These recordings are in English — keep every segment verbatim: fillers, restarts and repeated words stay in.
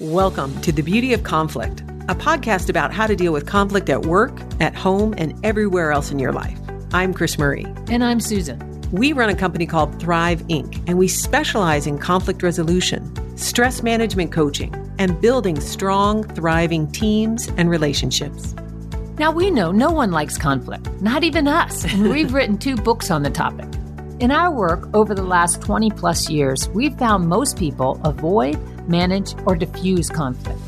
Welcome to The Beauty of Conflict, a podcast about how to deal with conflict at work, at home, and everywhere else in your life. I'm Chris Murray. And I'm Susan. We run a company called Thrive, Incorporated, and we specialize in conflict resolution, stress management coaching, and building strong, thriving teams and relationships. Now, we know no one likes conflict, not even us. And we've written two books on the topic. In our work over the last twenty plus years, we've found most people avoid, manage, or diffuse conflict.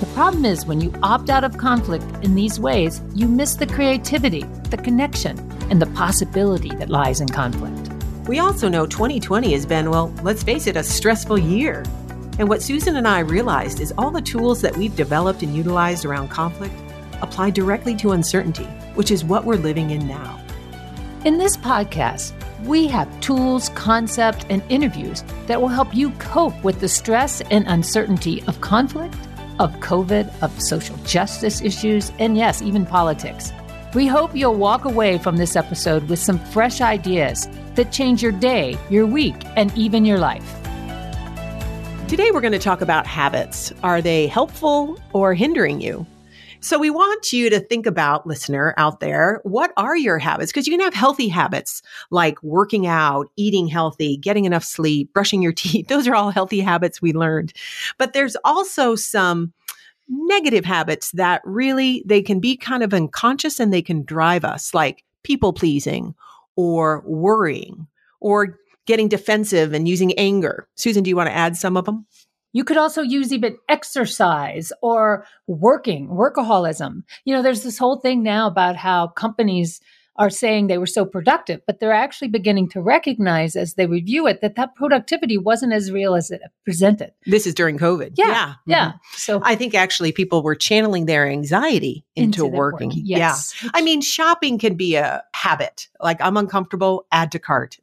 The problem is when you opt out of conflict in these ways, you miss the creativity, the connection, and the possibility that lies in conflict. We also know twenty twenty has been, well, let's face it, a stressful year. And what Susan and I realized is all the tools that we've developed and utilized around conflict apply directly to uncertainty, which is what we're living in now. In this podcast, we have tools, concepts, and interviews that will help you cope with the stress and uncertainty of conflict, of COVID, of social justice issues, and yes, even politics. We hope you'll walk away from this episode with some fresh ideas that change your day, your week, and even your life. Today, we're going to talk about habits. Are they helpful or hindering you? So we want you to think about, listener out there, what are your habits? Because you can have healthy habits like working out, eating healthy, getting enough sleep, brushing your teeth. Those are all healthy habits we learned. But there's also some negative habits that really, they can be kind of unconscious and they can drive us, like people pleasing or worrying or getting defensive and using anger. Susan, do you want to add some of them? You could also use even exercise or working, workaholism. You know, there's this whole thing now about how companies are saying they were so productive, but they're actually beginning to recognize as they review it that that productivity wasn't as real as it presented. This is during COVID. Yeah. Yeah. Mm-hmm. yeah. So I think actually people were channeling their anxiety into, into working. Work. Yes. Yeah. I mean, shopping can be a habit. Like, I'm uncomfortable, add to cart.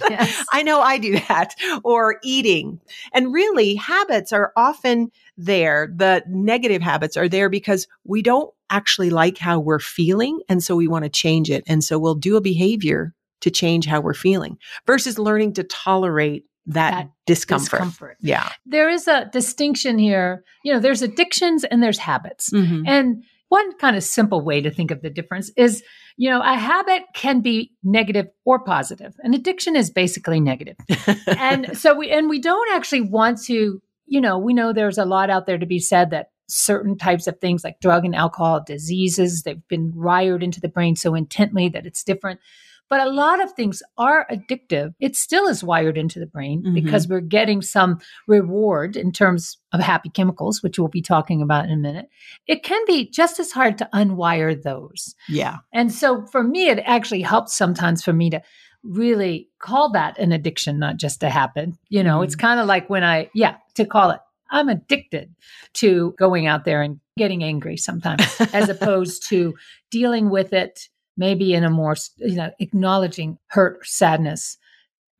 Yes. I know I do that. Or eating. And really, habits are often there. The negative habits are there because we don't actually like how we're feeling. And so we want to change it. And so we'll do a behavior to change how we're feeling versus learning to tolerate that, that discomfort. discomfort. Yeah. There is a distinction here. You know, there's addictions and there's habits. Mm-hmm. And one kind of simple way to think of the difference is, you know, a habit can be negative or positive. An addiction is basically negative. And so we, and we don't actually want to, you know, we know there's a lot out there to be said that certain types of things like drug and alcohol diseases, they've been wired into the brain so intently that it's different. But a lot of things are addictive. It still is wired into the brain mm-hmm. because we're getting some reward in terms of happy chemicals, which we'll be talking about in a minute. It can be just as hard to unwire those. Yeah. And so for me, it actually helps sometimes for me to really call that an addiction, not just a habit. You know, mm-hmm. it's kind of like when I, yeah, to call it, I'm addicted to going out there and getting angry sometimes, as opposed to dealing with it maybe in a more, you know, acknowledging hurt or sadness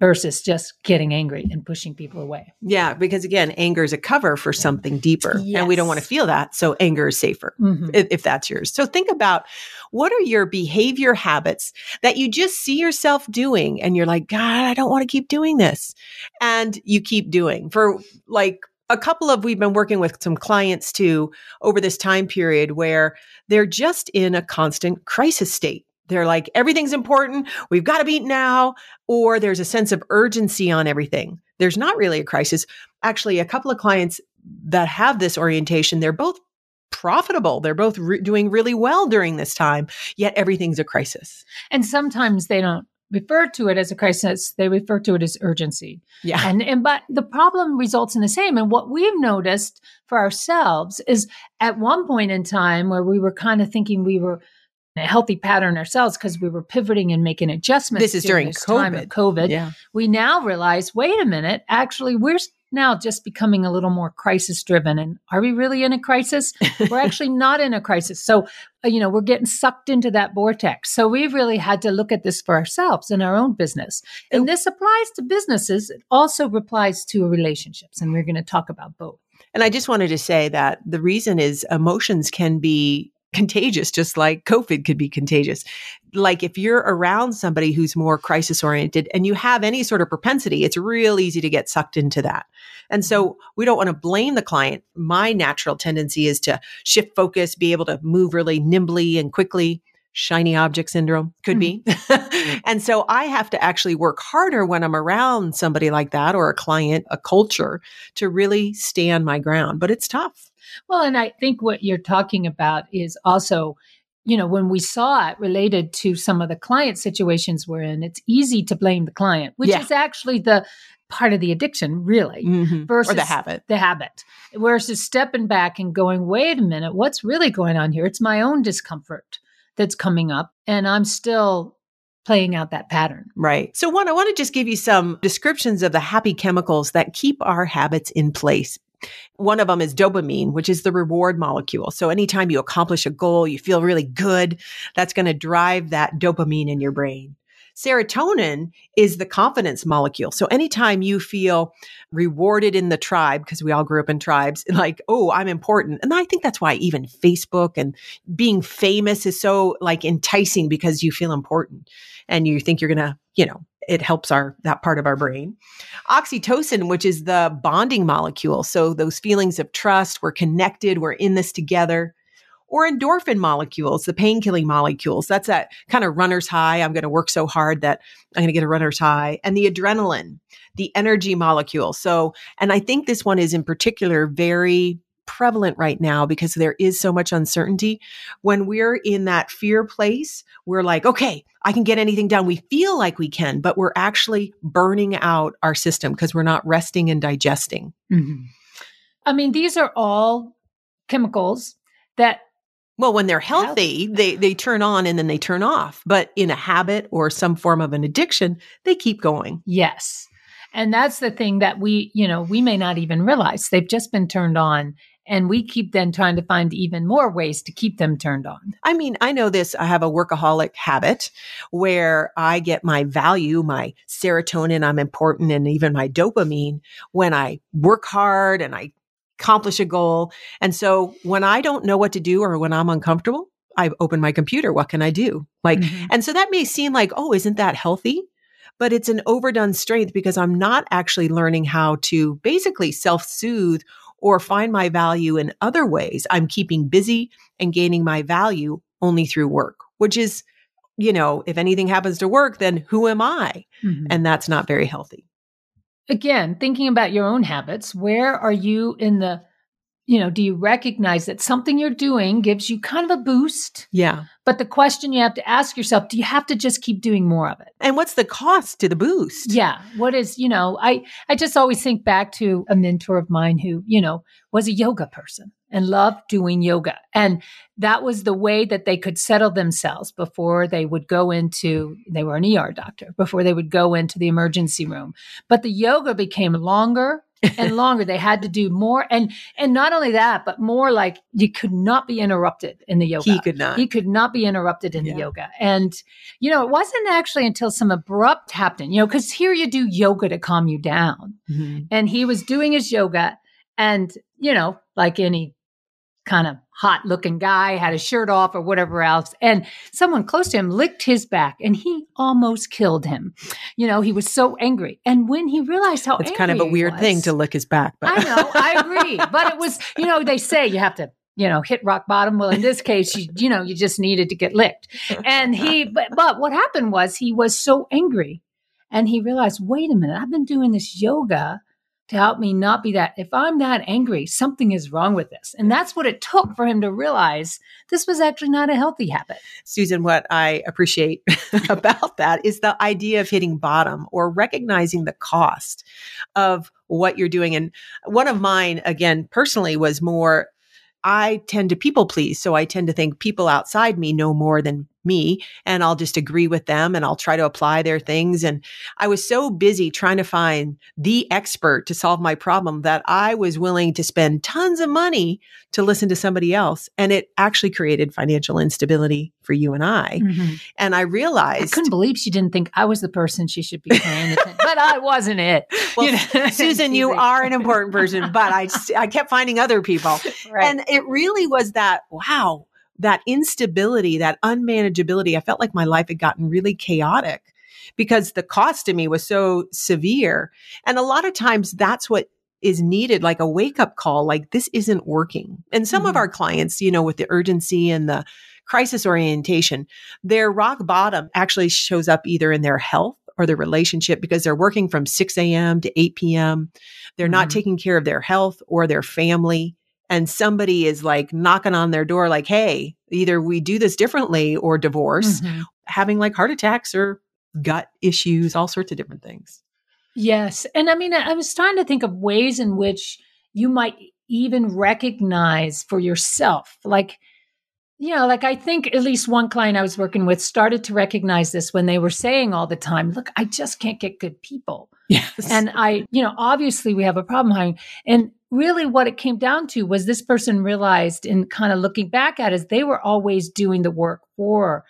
versus just getting angry and pushing people away. Yeah, because again, anger is a cover for something deeper. Yes. And we don't want to feel that. So anger is safer mm-hmm. if, if that's yours. So think about, what are your behavior habits that you just see yourself doing and you're like, God, I don't want to keep doing this. And you keep doing for like, a couple of, we've been working with some clients too over this time period where they're just in a constant crisis state. They're like, everything's important. We've got to beat now. Or there's a sense of urgency on everything. There's not really a crisis. Actually, a couple of clients that have this orientation, they're both profitable. They're both re- doing really well during this time, yet everything's a crisis. And sometimes they don't refer to it as a crisis, they refer to it as urgency. Yeah. And, and, but the problem results in the same. And what we've noticed for ourselves is at one point in time where we were kind of thinking we were in a healthy pattern ourselves because we were pivoting and making adjustments. This is during this COVID. Time of COVID. Yeah. We now realize, wait a minute, actually we're now just becoming a little more crisis driven. And are we really in a crisis? We're actually not in a crisis. So, you know, we're getting sucked into that vortex. So we've really had to look at this for ourselves in our own business. And it, this applies to businesses. It also applies to relationships. And we're going to talk about both. And I just wanted to say that the reason is emotions can be contagious, just like COVID could be contagious. Like if you're around somebody who's more crisis oriented and you have any sort of propensity, it's real easy to get sucked into that. And so we don't want to blame the client. My natural tendency is to shift focus, be able to move really nimbly and quickly. Shiny object syndrome could be. Mm-hmm. And so I have to actually work harder when I'm around somebody like that or a client, a culture, to really stand my ground. But it's tough. Well, and I think what you're talking about is also, you know, when we saw it related to some of the client situations we're in, it's easy to blame the client, which yeah. is actually the part of the addiction, really, mm-hmm. versus or the habit. The habit, versus stepping back and going, wait a minute, what's really going on here? It's my own discomfort that's coming up, and I'm still playing out that pattern. Right. So one, I want to just give you some descriptions of the happy chemicals that keep our habits in place. One of them is dopamine, which is the reward molecule. So anytime you accomplish a goal, you feel really good. That's going to drive that dopamine in your brain. Serotonin is the confidence molecule. So anytime you feel rewarded in the tribe, because we all grew up in tribes, like, oh, I'm important. And I think that's why even Facebook and being famous is so like enticing, because you feel important and you think you're going to, you know, it helps our that part of our brain. Oxytocin, which is the bonding molecule. So those feelings of trust, we're connected, we're in this together. Or endorphin molecules, the pain-killing molecules. That's that kind of runner's high. I'm going to work so hard that I'm going to get a runner's high. And the adrenaline, the energy molecule. So, and I think this one is in particular very prevalent right now because there is so much uncertainty. When we're in that fear place, we're like, okay, I can get anything done. We feel like we can, but we're actually burning out our system because we're not resting and digesting. Mm-hmm. I mean, these are all chemicals that Well, when they're healthy, they, they turn on and then they turn off. But in a habit or some form of an addiction, they keep going. Yes. And that's the thing that we, you know, we may not even realize. They've just been turned on. And we keep then trying to find even more ways to keep them turned on. I mean, I know this. I have a workaholic habit where I get my value, my serotonin, I'm important, and even my dopamine when I work hard and I accomplish a goal. And so when I don't know what to do or when I'm uncomfortable, I open my computer. What can I do? Like, mm-hmm. And so that may seem like, oh, isn't that healthy? But it's an overdone strength because I'm not actually learning how to basically self-soothe or find my value in other ways. I'm keeping busy and gaining my value only through work, which is, you know, if anything happens to work, then who am I? Mm-hmm. And that's not very healthy. Again, thinking about your own habits, where are you in the, you know, do you recognize that something you're doing gives you kind of a boost? Yeah. But the question you have to ask yourself, do you have to just keep doing more of it? And what's the cost to the boost? Yeah. What is, you know, I, I just always think back to a mentor of mine who, you know, was a yoga person and loved doing yoga. And that was the way that they could settle themselves before they would go into, they were an E R doctor, before they would go into the emergency room. But the yoga became longer and longer. They had to do more. And and not only that, but more like you could not be interrupted in the yoga. He could not. He could not be interrupted in yeah. the yoga. And, you know, it wasn't actually until some abrupt happened, you know, because here you do yoga to calm you down. Mm-hmm. And he was doing his yoga and, you know, like any kind of hot looking guy, had his shirt off or whatever else. And someone close to him licked his back and he almost killed him. You know, he was so angry. And when he realized how it's angry kind of a weird was, thing to lick his back. But. I know, I agree. But it was, you know, they say you have to, you know, hit rock bottom. Well, in this case, you, you know, you just needed to get licked. And he, but, but what happened was he was so angry and he realized, wait a minute, I've been doing this yoga to help me not be that. If I'm that angry, something is wrong with this. And that's what it took for him to realize this was actually not a healthy habit. Susan, what I appreciate about that is the idea of hitting bottom or recognizing the cost of what you're doing. And one of mine, again, personally was more, I tend to people please. So I tend to think people outside me know more than me, and I'll just agree with them and I'll try to apply their things. And I was so busy trying to find the expert to solve my problem that I was willing to spend tons of money to listen to somebody else. And it actually created financial instability for you and I. Mm-hmm. And I realized- I couldn't believe she didn't think I was the person she should be paying attention, but I wasn't it. Well, you know? Susan, you are an important person, but I, I kept finding other people. Right. And it really was that, wow, that instability, that unmanageability, I felt like my life had gotten really chaotic because the cost to me was so severe. And a lot of times that's what is needed, like a wake-up call, like this isn't working. And some mm-hmm. of our clients, you know, with the urgency and the crisis orientation, their rock bottom actually shows up either in their health or their relationship because they're working from six a.m. to eight p.m. They're mm-hmm. not taking care of their health or their family. And somebody is like knocking on their door like, hey, either we do this differently or divorce, mm-hmm. having like heart attacks or gut issues, all sorts of different things. Yes. And I mean, I was trying to think of ways in which you might even recognize for yourself, like, you know, like I think at least one client I was working with started to recognize this when they were saying all the time, look, I just can't get good people. Yes. And I, you know, obviously we have a problem hiring. And really what it came down to was this person realized and kind of looking back at is they were always doing the work for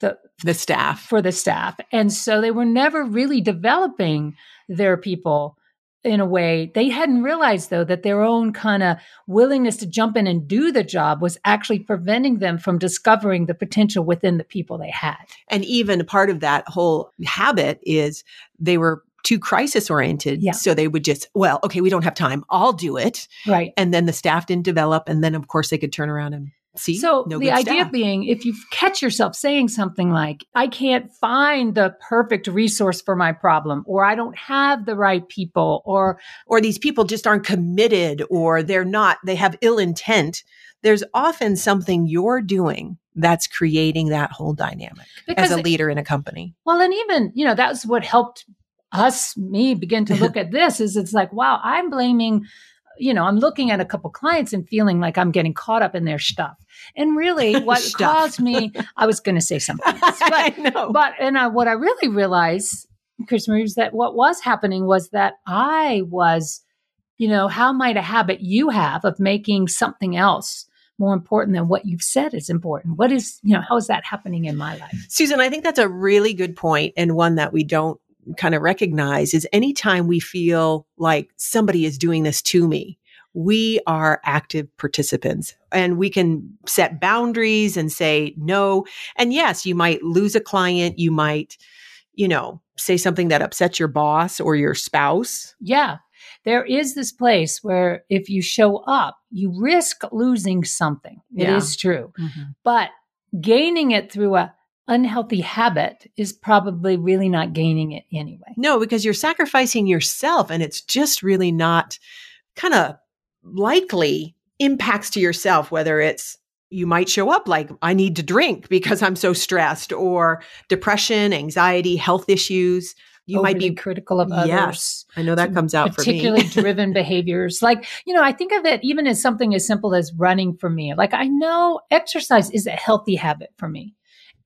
the, the staff, for the staff. And so they were never really developing their people in a way. They hadn't realized, though, that their own kind of willingness to jump in and do the job was actually preventing them from discovering the potential within the people they had. And even part of that whole habit is they were too crisis oriented. Yeah. So they would just, well, okay, we don't have time. I'll do it. Right. And then the staff didn't develop. And then, of course, they could turn around and see. So no the idea staff. Being, if you catch yourself saying something like, I can't find the perfect resource for my problem, or I don't have the right people, or, or these people just aren't committed, or they're not, they have ill intent. There's often something you're doing that's creating that whole dynamic because as a leader in a company. Well, and even, you know, that's what helped us, me begin to look at this is it's like, wow, I'm blaming you know, I'm looking at a couple clients and feeling like I'm getting caught up in their stuff. And really what caused me, I was going to say something else, but, I know. but, and I, what I really realized, Chris Marie, is that what was happening was that I was, you know, how might a habit you have of making something else more important than what you've said is important? What is, you know, how is that happening in my life? Susan, I think that's a really good point and one that we don't kind of recognize is anytime we feel like somebody is doing this to me, we are active participants and we can set boundaries and say no. And yes, you might lose a client. You might, you know, say something that upsets your boss or your spouse. Yeah. There is this place where if you show up, you risk losing something. It yeah. is true. Mm-hmm. But gaining it through a unhealthy habit is probably really not gaining it anyway. No, because you're sacrificing yourself and it's just really not kind of likely impacts to yourself, whether it's you might show up like I need to drink because I'm so stressed or depression, anxiety, health issues. You might be critical of others. Yes, I know that comes out for me. Particularly driven behaviors. Like, you know, I think of it even as something as simple as running for me. Like I know exercise is a healthy habit for me.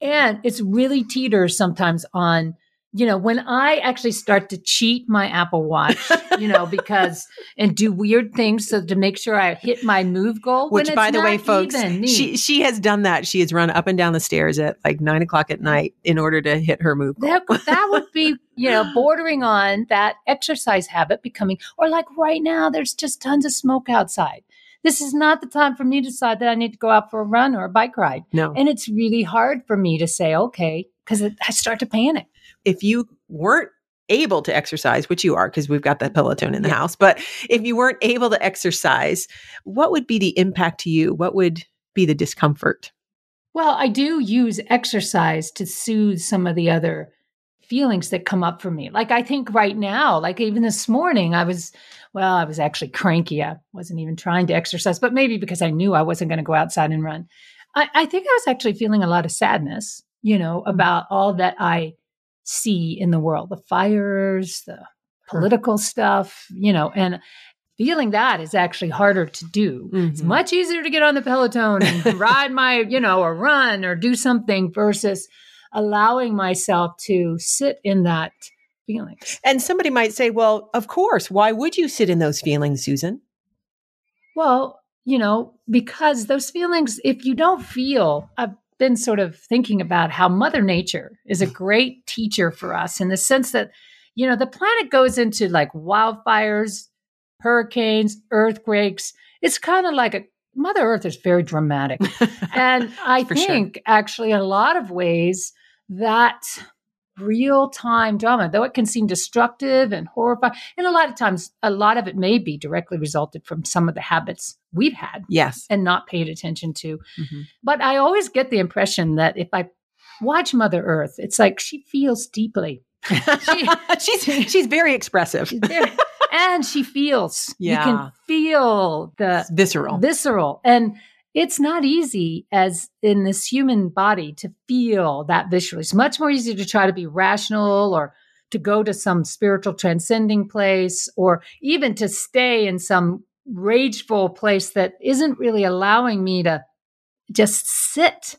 And it's really teeters sometimes on, you know, when I actually start to cheat my Apple Watch, you know, because and do weird things so to make sure I hit my move goal. Which, by the way, folks, she she has done that. She has run up and down the stairs at like nine o'clock at night in order to hit her move goal. That, that would be, you know, bordering on that exercise habit becoming, or like right now, there's just tons of smoke outside. This is not the time for me to decide that I need to go out for a run or a bike ride. No. And it's really hard for me to say, okay, because I start to panic. If you weren't able to exercise, which you are, because we've got that Peloton in the yeah. house, but if you weren't able to exercise, what would be the impact to you? What would be the discomfort? Well, I do use exercise to soothe some of the other feelings that come up for me. Like I think right now, like even this morning, I was, well, I was actually cranky. I wasn't even trying to exercise, but maybe because I knew I wasn't going to go outside and run. I, I think I was actually feeling a lot of sadness, you know, about all that I see in the world, the fires, the political stuff, you know, and feeling that is actually harder to do. Mm-hmm. It's much easier to get on the Peloton and ride my, you know, or run or do something versus allowing myself to sit in that feeling. And somebody might say, well, of course, why would you sit in those feelings, Susan? Well, you know, because those feelings, if you don't feel, I've been sort of thinking about how Mother Nature is a great teacher for us in the sense that, you know, the planet goes into like wildfires, hurricanes, earthquakes. It's kind of like a Mother Earth is very dramatic. And I think sure. actually in a lot of ways that real-time drama, though it can seem destructive and horrifying, and a lot of times, a lot of it may be directly resulted from some of the habits we've had yes. and not paid attention to. Mm-hmm. But I always get the impression that if I watch Mother Earth, it's like she feels deeply. She, she's she's very expressive. She's very, and she feels. Yeah. You can feel the it's visceral. Visceral. And it's not easy as in this human body to feel that viscerally. It's much more easy to try to be rational or to go to some spiritual transcending place or even to stay in some rageful place that isn't really allowing me to just sit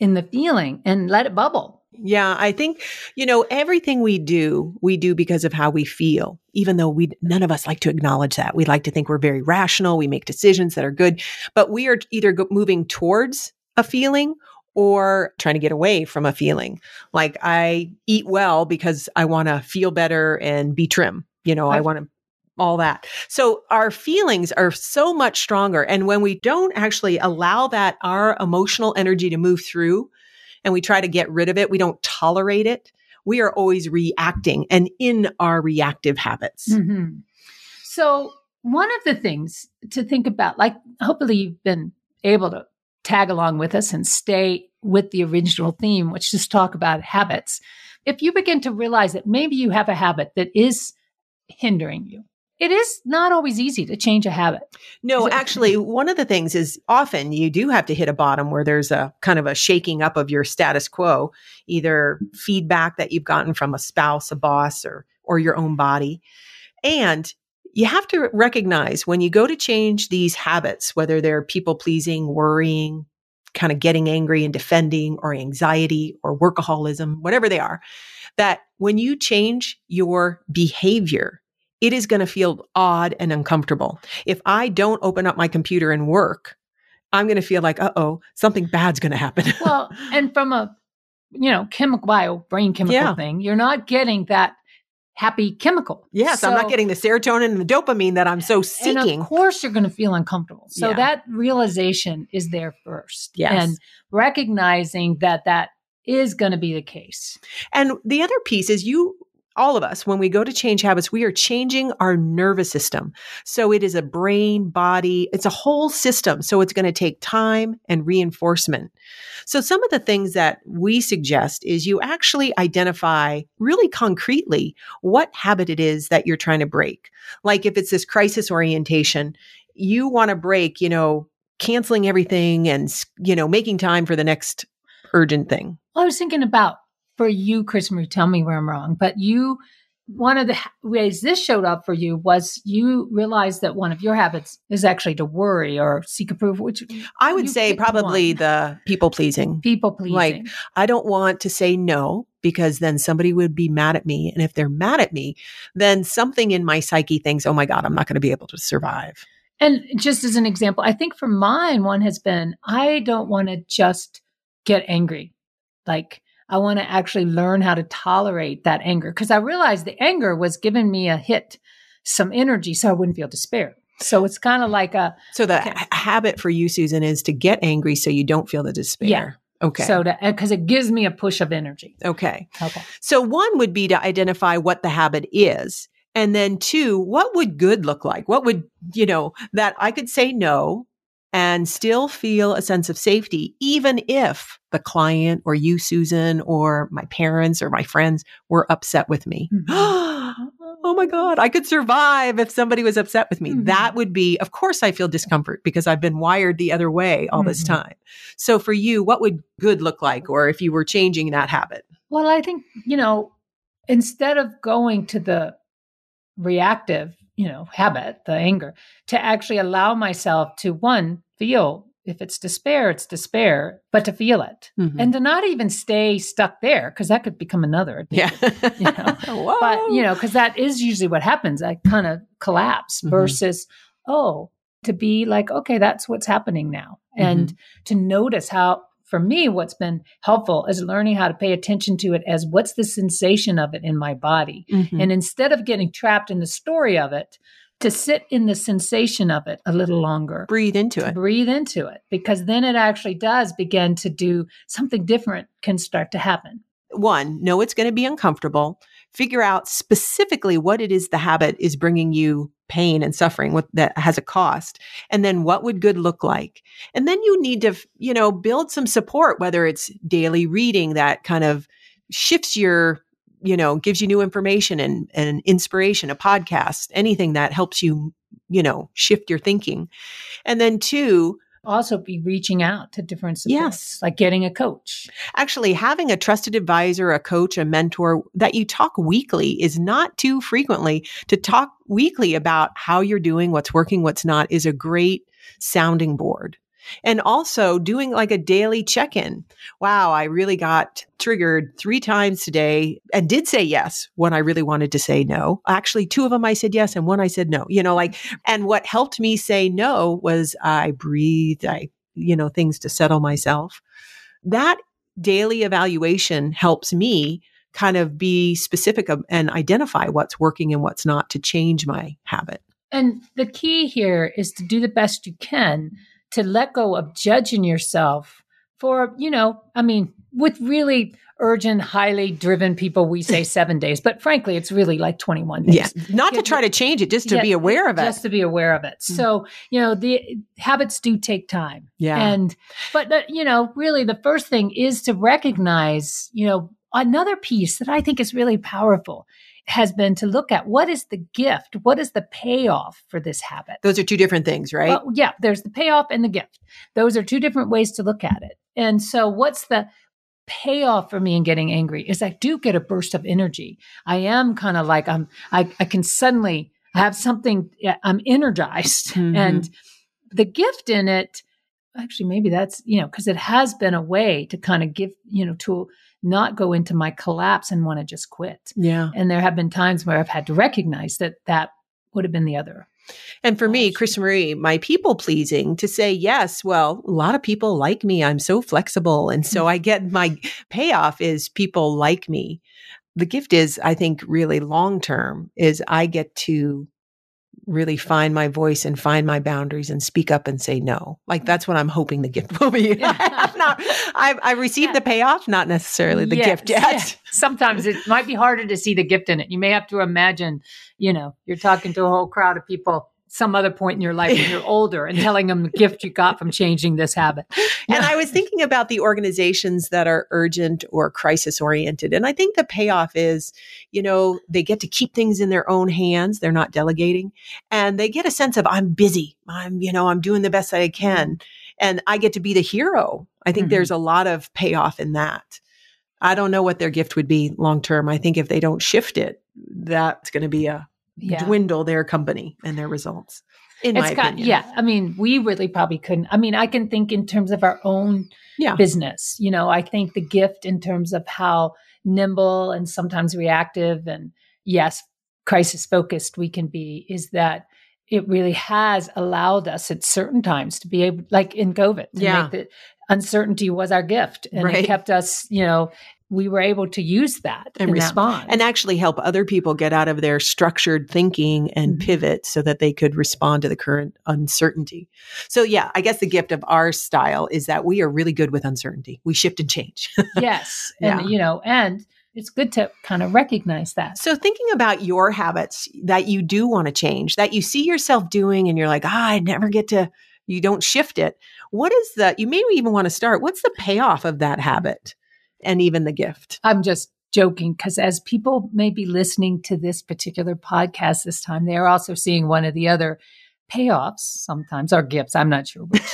in the feeling and let it bubble. Yeah, I think, you know, everything we do, we do because of how we feel, even though we none of us like to acknowledge that. We like to think we're very rational, we make decisions that are good, but we are either go- moving towards a feeling or trying to get away from a feeling. Like I eat well because I want to feel better and be trim. You know, I, I want to all that. So our feelings are so much stronger. And when we don't actually allow that, our emotional energy to move through, and we try to get rid of it, we don't tolerate it, we are always reacting and in our reactive habits. Mm-hmm. So one of the things to think about, like hopefully you've been able to tag along with us and stay with the original theme, which is talk about habits. If you begin to realize that maybe you have a habit that is hindering you, it is not always easy to change a habit. No, actually, one of the things is often you do have to hit a bottom where there's a kind of a shaking up of your status quo, either feedback that you've gotten from a spouse, a boss, or or your own body. And you have to recognize when you go to change these habits, whether they're people pleasing, worrying, kind of getting angry and defending, or anxiety or workaholism, whatever they are, that when you change your behavior, it is going to feel odd and uncomfortable. If I don't open up my computer and work, I'm going to feel like, uh-oh, something bad's going to happen. Well, and from a, you know, chemical, bio, brain chemical yeah. thing, you're not getting that happy chemical. Yes, so, I'm not getting the serotonin and the dopamine that I'm so seeking. And of course, you're going to feel uncomfortable. So yeah. that realization is there first. Yes. And recognizing that that is going to be the case. And the other piece is you... all of us, when we go to change habits, we are changing our nervous system. So it is a brain, body, it's a whole system. So it's going to take time and reinforcement. So some of the things that we suggest is you actually identify really concretely what habit it is that you're trying to break. Like if it's this crisis orientation, you want to break, you know, canceling everything and, you know, making time for the next urgent thing. Well, I was thinking about for you, Chris Marie, tell me where I'm wrong, but you, one of the ways this showed up for you was you realized that one of your habits is actually to worry or seek approval, which I would say probably one. the people pleasing. People pleasing. Like, I don't want to say no because then somebody would be mad at me. And if they're mad at me, then something in my psyche thinks, oh my God, I'm not going to be able to survive. And just as an example, I think for mine, one has been, I don't want to just get angry. Like, I want to actually learn how to tolerate that anger because I realized the anger was giving me a hit, some energy, so I wouldn't feel despair. So it's kind of like a... So the okay. h- habit for you, Susan, is to get angry so you don't feel the despair. Yeah. Okay. So because it gives me a push of energy. Okay. Okay. So one would be to identify what the habit is. And then two, what would good look like? What would, you know, that I could say no and still feel a sense of safety, even if the client or you, Susan, or my parents or my friends were upset with me. Mm-hmm. Oh my God, I could survive if somebody was upset with me. Mm-hmm. That would be, of course, I feel discomfort because I've been wired the other way all mm-hmm. this time. So for you, what would good look like? Or if you were changing that habit? Well, I think, you know, instead of going to the reactive, you know, habit, the anger, to actually allow myself to, one, feel if it's despair, it's despair, but to feel it mm-hmm. and to not even stay stuck there because that could become another. Yeah. You know? But, you know, because that is usually what happens. I kind of collapse mm-hmm. versus, oh, to be like, okay, that's what's happening now. Mm-hmm. And to notice how, for me, what's been helpful is learning how to pay attention to it as what's the sensation of it in my body. Mm-hmm. And instead of getting trapped in the story of it, to sit in the sensation of it a little longer. Breathe into it. Breathe into it, because then it actually does begin to do something different can start to happen. One, know it's going to be uncomfortable. Figure out specifically what it is the habit is bringing you pain and suffering, what that has a cost, and then what would good look like. And then you need to, you know, build some support, whether it's daily reading that kind of shifts your, you know, gives you new information and, and inspiration, a podcast, anything that helps you, you know, shift your thinking. And then two, also be reaching out to different supports, yes. like getting a coach. Actually, having a trusted advisor, a coach, a mentor that you talk weekly is not too frequently. To talk weekly about how you're doing, what's working, what's not is a great sounding board. And also doing like a daily check-in. Wow, I really got triggered three times today and did say yes when I really wanted to say no. Actually, two of them I said yes and one I said no. You know, like, and what helped me say no was I breathed, I, you know, things to settle myself. That daily evaluation helps me kind of be specific and identify what's working and what's not to change my habit. And the key here is to do the best you can to let go of judging yourself for, you know, I mean, with really urgent, highly driven people, we say seven days, but frankly, it's really like twenty-one days. Yeah. Not to try to change it, just to yeah, be aware of it. Just to be aware of it. Mm-hmm. So, you know, the habits do take time. Yeah. And, but, the, you know, really the first thing is to recognize, you know, another piece that I think is really powerful has been to look at what is the gift? What is the payoff for this habit? Those are two different things, right? Well, yeah, there's the payoff and the gift. Those are two different ways to look at it. And so what's the payoff for me in getting angry is I do get a burst of energy. I am kind of like, I'm, I, I can suddenly have something, I'm energized. Mm-hmm. And the gift in it, actually, maybe that's, you know, because it has been a way to kind of give, you know, to not go into my collapse and want to just quit. Yeah. And there have been times where I've had to recognize that that would have been the other. And for me, Chris Marie, my people pleasing to say, yes, well, a lot of people like me. I'm so flexible. And so I get my payoff is people like me. The gift is, I think, really long-term is I get to really find my voice and find my boundaries and speak up and say no. Like that's what I'm hoping the gift will be. Yeah. I'm not, I've, I've received yeah. the payoff, not necessarily the yes. gift yet. Yeah. Sometimes it might be harder to see the gift in it. You may have to imagine, you know, you're talking to a whole crowd of people some other point in your life when you're older and telling them the gift you got from changing this habit. And I was thinking about the organizations that are urgent or crisis oriented. And I think the payoff is, you know, they get to keep things in their own hands. They're not delegating and they get a sense of I'm busy. I'm, you know, I'm doing the best that I can. And I get to be the hero. I think mm-hmm. there's a lot of payoff in that. I don't know what their gift would be long-term. I think if they don't shift it, that's going to be a Yeah. dwindle their company and their results, in it's my got, opinion. Yeah. I mean, we really probably couldn't. I mean, I can think in terms of our own yeah. business. You know, I think the gift in terms of how nimble and sometimes reactive and yes, crisis focused we can be is that it really has allowed us at certain times to be able, like in COVID, to yeah. make the uncertainty was our gift and right. it kept us, you know, we were able to use that and respond and actually help other people get out of their structured thinking and mm-hmm. pivot so that they could respond to the current uncertainty. So yeah, I guess the gift of our style is that we are really good with uncertainty. We shift and change. Yes. And, yeah. you know, and it's good to kind of recognize that. So thinking about your habits that you do want to change, that you see yourself doing and you're like, ah, oh, I never get to, you don't shift it. What is the, you maybe even want to start, what's the payoff of that habit? And even the gift. I'm just joking because as people may be listening to this particular podcast this time, they are also seeing one of the other payoffs sometimes, or gifts, I'm not sure which,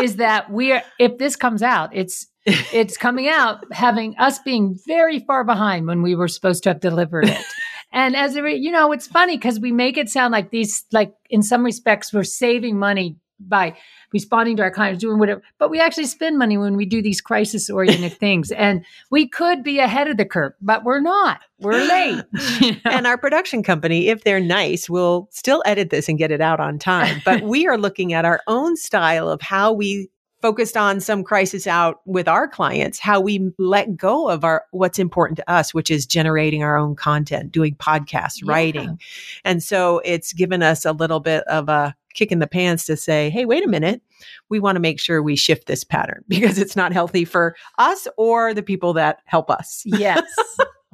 is that we are, if this comes out, it's it's coming out having us being very far behind when we were supposed to have delivered it. And as a re- you know, it's funny because we make it sound like these, like in some respects, we're saving money by responding to our clients, doing whatever, but we actually spend money when we do these crisis oriented things. And we could be ahead of the curve, but we're not, we're late. You know? And our production company, if they're nice, will still edit this and get it out on time. But we are looking at our own style of how we focused on some crisis out with our clients, how we let go of our what's important to us, which is generating our own content, doing podcasts, yeah. writing. And so it's given us a little bit of a kick in the pants to say, hey, wait a minute, we want to make sure we shift this pattern because it's not healthy for us or the people that help us. Yes.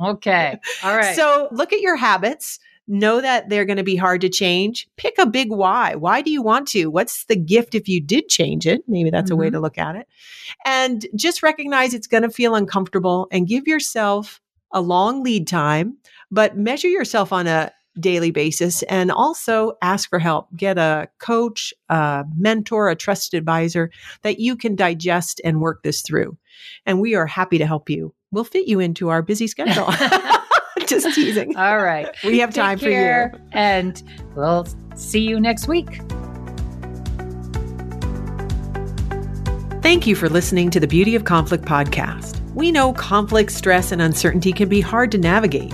Okay. All right. So look at your habits. Know that they're going to be hard to change. Pick a big why. Why do you want to? What's the gift if you did change it? Maybe that's mm-hmm. a way to look at it. And just recognize it's going to feel uncomfortable and give yourself a long lead time, but measure yourself on a daily basis and also ask for help. Get a coach, a mentor, a trusted advisor that you can digest and work this through. And we are happy to help you. We'll fit you into our busy schedule. Just teasing. All right. We have time for you. And we'll see you next week. Thank you for listening to the Beauty of Conflict podcast. We know conflict, stress, and uncertainty can be hard to navigate.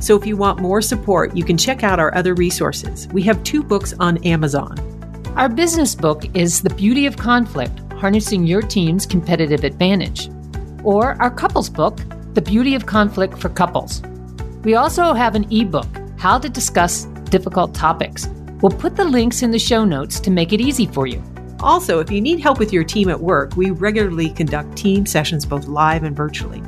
So if you want more support, you can check out our other resources. We have two books on Amazon. Our business book is The Beauty of Conflict, Harnessing Your Team's Competitive Advantage, or our couples book, The Beauty of Conflict for Couples. We also have an ebook, How to Discuss Difficult Topics. We'll put the links in the show notes to make it easy for you. Also, if you need help with your team at work, we regularly conduct team sessions both live and virtually.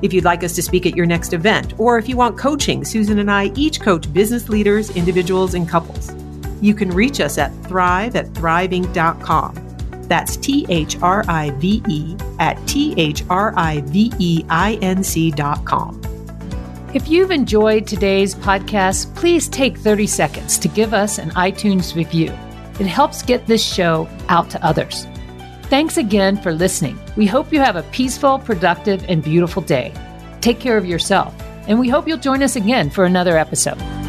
If you'd like us to speak at your next event, or if you want coaching, Susan and I each coach business leaders, individuals, and couples. You can reach us at Thrive at thrive inc dot com. That's T H R I V E at T H R I V E I N C dot com. If you've enjoyed today's podcast, please take thirty seconds to give us an iTunes review. It helps get this show out to others. Thanks again for listening. We hope you have a peaceful, productive, and beautiful day. Take care of yourself, and we hope you'll join us again for another episode.